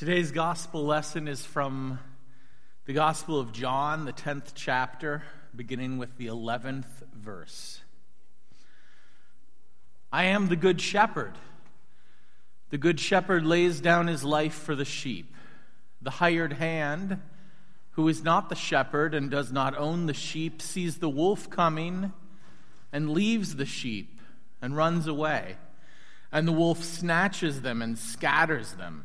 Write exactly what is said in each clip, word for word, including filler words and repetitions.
Today's gospel lesson is from the Gospel of John, the tenth chapter, beginning with the eleventh verse. I am the Good Shepard. The Good Shepard lays down his life for the sheep. The hired hand, who is not the shepherd and does not own the sheep, sees the wolf coming and leaves the sheep and runs away. And the wolf snatches them and scatters them.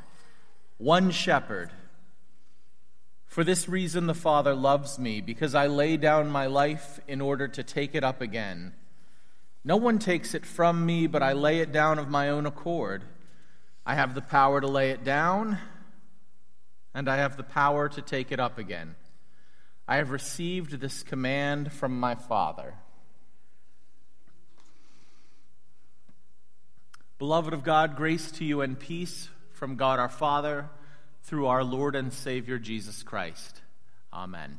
one shepherd. For this reason the Father loves me, because I lay down my life in order to take it up again. No one takes it from me, but I lay it down of my own accord. I have the power to lay it down, and I have the power to take it up again. I have received this command from my Father. Beloved of God, grace to you and peace from God our Father, through our Lord and Savior Jesus Christ. Amen.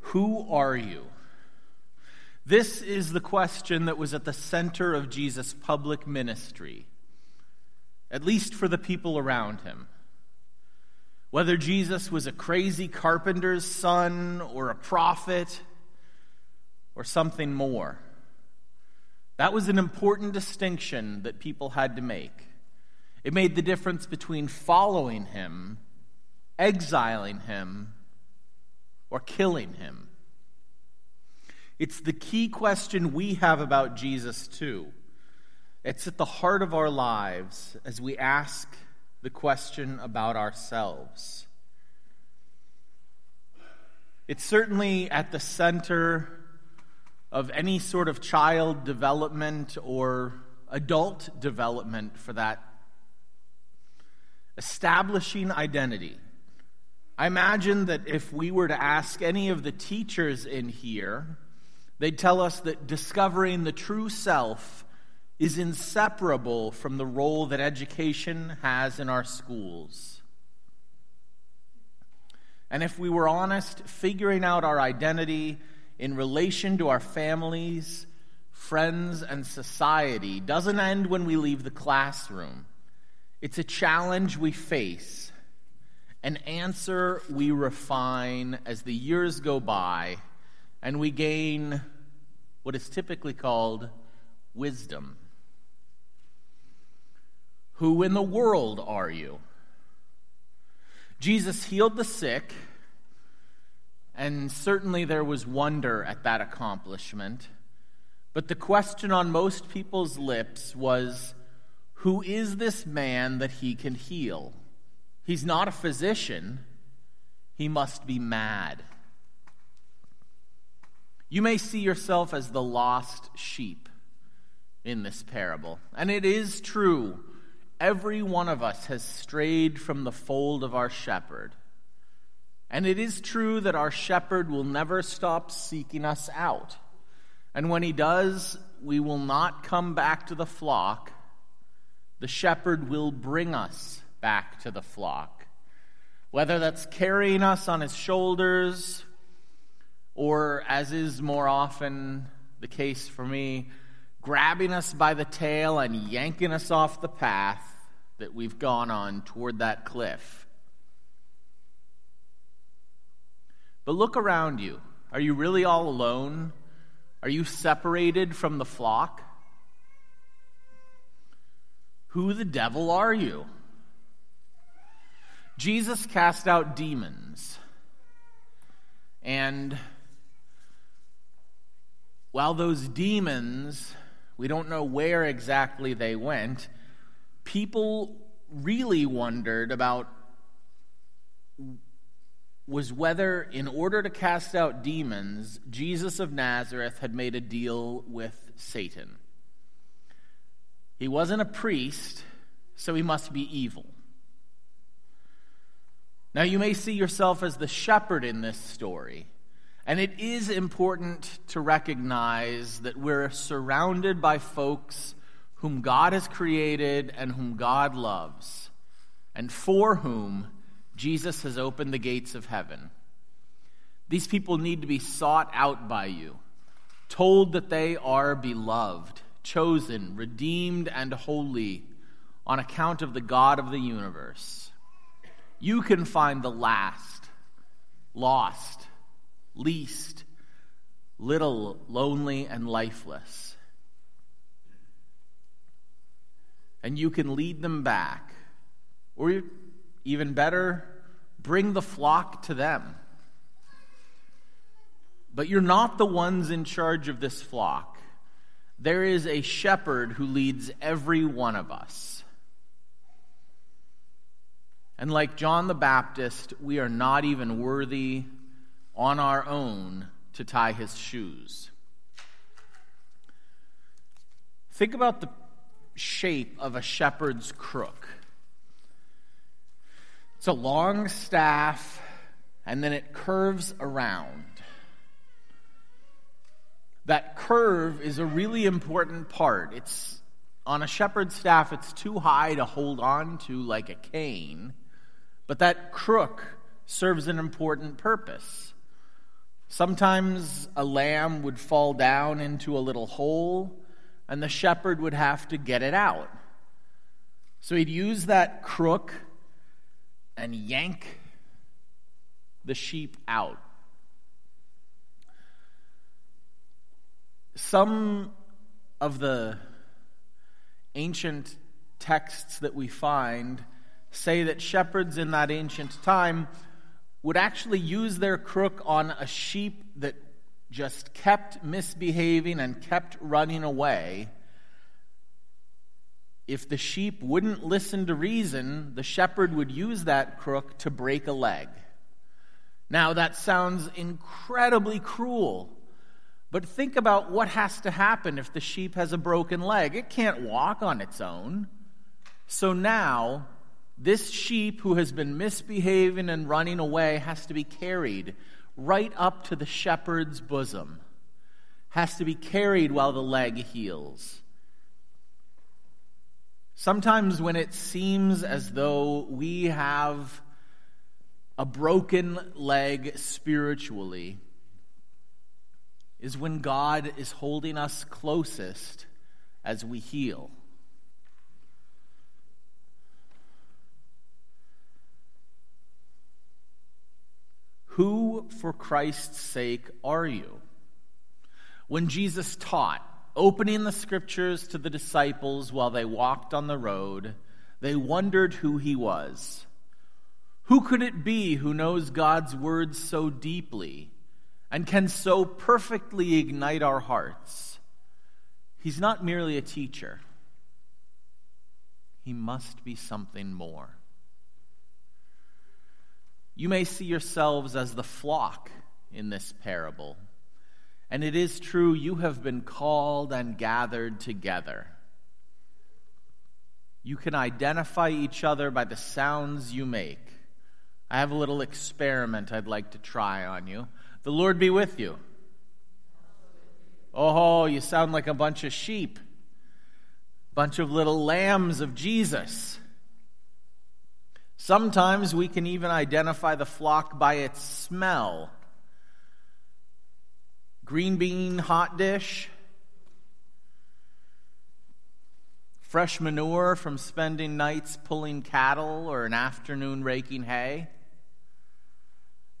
Who are you? This is the question that was at the center of Jesus' public ministry, at least for the people around him. Whether Jesus was a crazy carpenter's son or a prophet or something more, that was an important distinction that people had to make. It made the difference between following him, exiling him, or killing him. It's the key question we have about Jesus, too. It's at the heart of our lives as we ask the question about ourselves. It's certainly at the center of any sort of child development or adult development, for that, establishing identity. I imagine that if we were to ask any of the teachers in here, they'd tell us that discovering the true self is inseparable from the role that education has in our schools. And if we were honest, figuring out our identity in relation to our families, friends, and society doesn't end when we leave the classroom. It's a challenge we face, an answer we refine as the years go by, and we gain what is typically called wisdom. Who in the world are you? Jesus healed the sick, and certainly there was wonder at that accomplishment. But the question on most people's lips was, who is this man that he can heal? He's not a physician. He must be mad. You may see yourself as the lost sheep in this parable. And it is true. Every one of us has strayed from the fold of our shepherd. And it is true that our shepherd will never stop seeking us out. And when he does, we will not come back to the flock. The shepherd will bring us back to the flock. Whether that's carrying us on his shoulders, or, as is more often the case for me, grabbing us by the tail and yanking us off the path that we've gone on toward that cliff. But look around you. Are you really all alone? Are you separated from the flock? Who the devil are you? Jesus cast out demons. And while those demons, we don't know where exactly they went, people really wondered about was whether, in order to cast out demons, Jesus of Nazareth had made a deal with Satan. He wasn't a priest, so he must be evil. Now, you may see yourself as the shepherd in this story, and it is important to recognize that we're surrounded by folks whom God has created and whom God loves, and for whom Jesus has opened the gates of heaven. These people need to be sought out by you, told that they are beloved, chosen, redeemed, and holy on account of the God of the universe. You can find the last, lost, least, little, lonely, and lifeless. And you can lead them back. Or even better, bring the flock to them. But you're not the ones in charge of this flock. There is a shepherd who leads every one of us. And like John the Baptist, we are not even worthy on our own to tie his shoes. Think about the shape of a shepherd's crook. It's a long staff, and then it curves around. That curve is a really important part. It's on a shepherd's staff, it's too high to hold on to like a cane, but that crook serves an important purpose. Sometimes a lamb would fall down into a little hole, and the shepherd would have to get it out. So he'd use that crook and yank the sheep out. Some of the ancient texts that we find say that shepherds in that ancient time would actually use their crook on a sheep that just kept misbehaving and kept running away. If the sheep wouldn't listen to reason, the shepherd would use that crook to break a leg. Now, that sounds incredibly cruel. But think about what has to happen if the sheep has a broken leg. It can't walk on its own. So now, this sheep who has been misbehaving and running away has to be carried right up to the shepherd's bosom. Has to be carried while the leg heals. Sometimes when it seems as though we have a broken leg spiritually, is when God is holding us closest as we heal. Who, for Christ's sake, are you? When Jesus taught, opening the scriptures to the disciples while they walked on the road, they wondered who he was. Who could it be who knows God's words so deeply and can so perfectly ignite our hearts? He's not merely a teacher. He must be something more. You may see yourselves as the flock in this parable. And it is true, you have been called and gathered together. You can identify each other by the sounds you make. I have a little experiment I'd like to try on you. The Lord be with you. Oh, you sound like a bunch of sheep. Bunch of little lambs of Jesus. Sometimes we can even identify the flock by its smell. Green bean hot dish. Fresh manure from spending nights pulling cattle or an afternoon raking hay.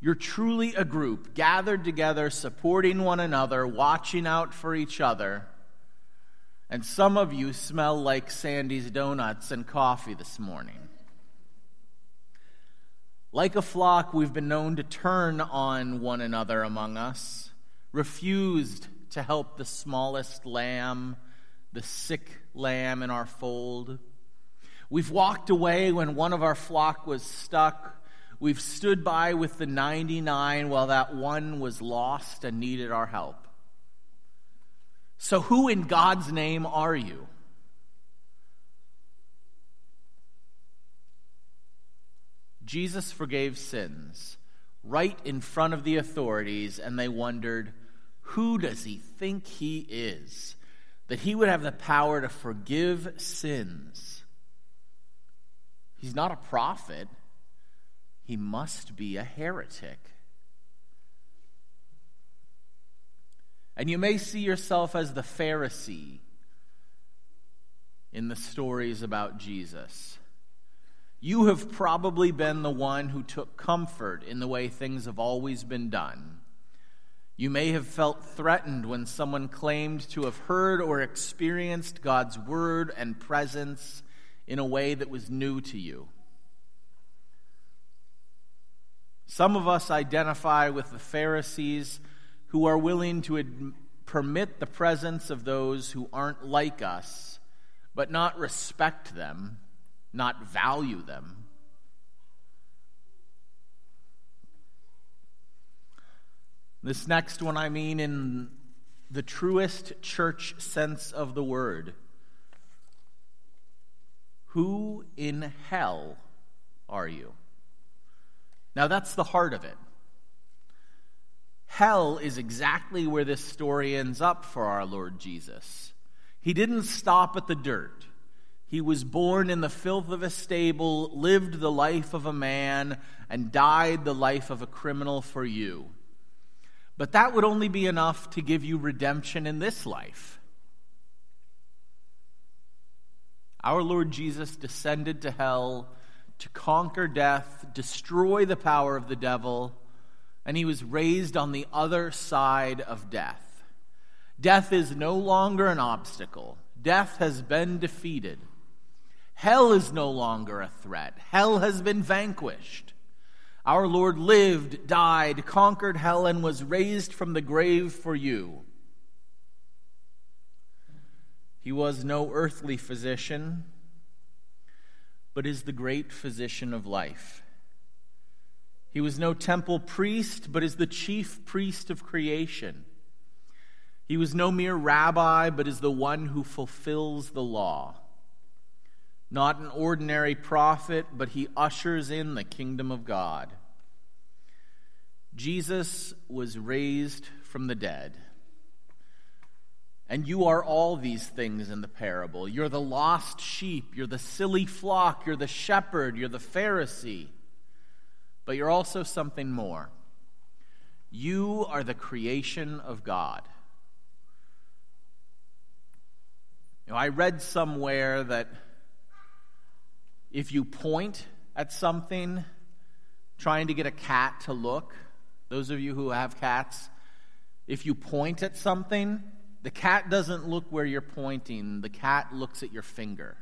You're truly a group, gathered together, supporting one another, watching out for each other. And some of you smell like Sandy's donuts and coffee this morning. Like a flock, we've been known to turn on one another among us, refused to help the smallest lamb, the sick lamb in our fold. We've walked away when one of our flock was stuck. We've stood by with the ninety-nine while that one was lost and needed our help. So who in God's name are you? Jesus forgave sins right in front of the authorities, and they wondered, who does he think he is, that he would have the power to forgive sins? He's not a prophet. He must be a heretic. And you may see yourself as the Pharisee in the stories about Jesus. You have probably been the one who took comfort in the way things have always been done. You may have felt threatened when someone claimed to have heard or experienced God's word and presence in a way that was new to you. Some of us identify with the Pharisees who are willing to ad- permit the presence of those who aren't like us, but not respect them, not value them. This next one I mean in the truest church sense of the word. Who in hell are you? Now that's the heart of it. Hell is exactly where this story ends up for our Lord Jesus. He didn't stop at the dirt. He was born in the filth of a stable, lived the life of a man, and died the life of a criminal for you. But that would only be enough to give you redemption in this life. Our Lord Jesus descended to hell to conquer death, destroy the power of the devil, and he was raised on the other side of death. Death is no longer an obstacle. Death has been defeated. Hell is no longer a threat. Hell has been vanquished. Our Lord lived, died, conquered hell, and was raised from the grave for you. He was no earthly physician, but is the great physician of life. He was no temple priest, but is the chief priest of creation. He was no mere rabbi, but is the one who fulfills the law. Not an ordinary prophet, but he ushers in the kingdom of God. Jesus was raised from the dead. And you are all these things in the parable. You're the lost sheep. You're the silly flock. You're the shepherd. You're the Pharisee. But you're also something more. You are the creation of God. You know, I read somewhere that if you point at something, trying to get a cat to look, those of you who have cats, if you point at something, the cat doesn't look where you're pointing. The cat looks at your finger.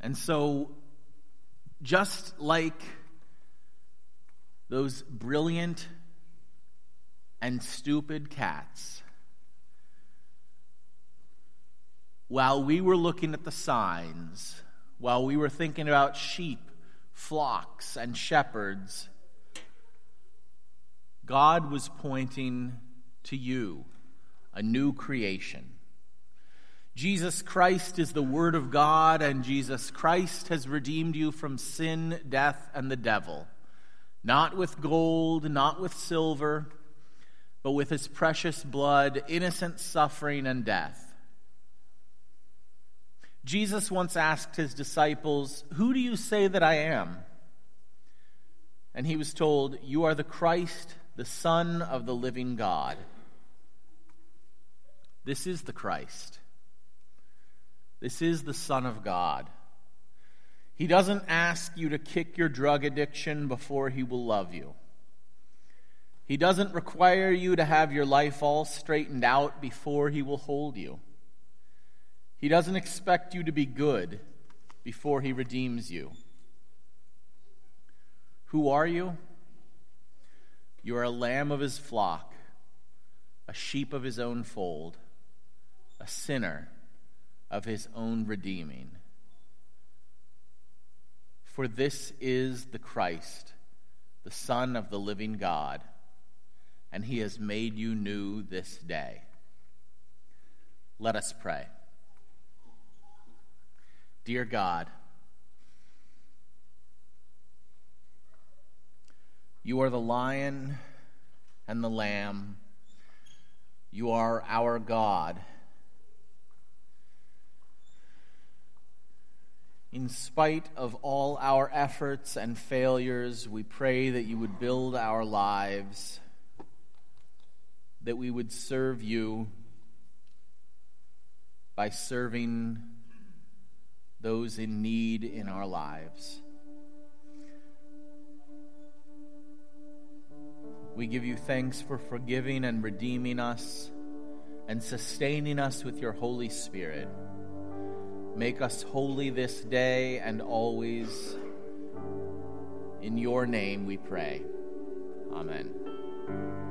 And so, just like those brilliant and stupid cats, while we were looking at the signs, while we were thinking about sheep, flocks, and shepherds, God was pointing to you, a new creation. Jesus Christ is the Word of God, and Jesus Christ has redeemed you from sin, death, and the devil. Not with gold, not with silver, but with his precious blood, innocent suffering, and death. Jesus once asked his disciples, "Who do you say that I am?" And he was told, "You are the Christ, the Son of the living God." This is the Christ. This is the Son of God. He doesn't ask you to kick your drug addiction before he will love you. He doesn't require you to have your life all straightened out before he will hold you. He doesn't expect you to be good before he redeems you. Who are you? You are a lamb of his flock, a sheep of his own fold, a sinner of his own redeeming. For this is the Christ, the Son of the living God, and he has made you new this day. Let us pray. Dear God, you are the lion and the lamb. You are our God. In spite of all our efforts and failures, we pray that you would build our lives, that we would serve you by serving those in need in our lives. We give you thanks for forgiving and redeeming us and sustaining us with your Holy Spirit. Make us holy this day and always. In your name we pray. Amen.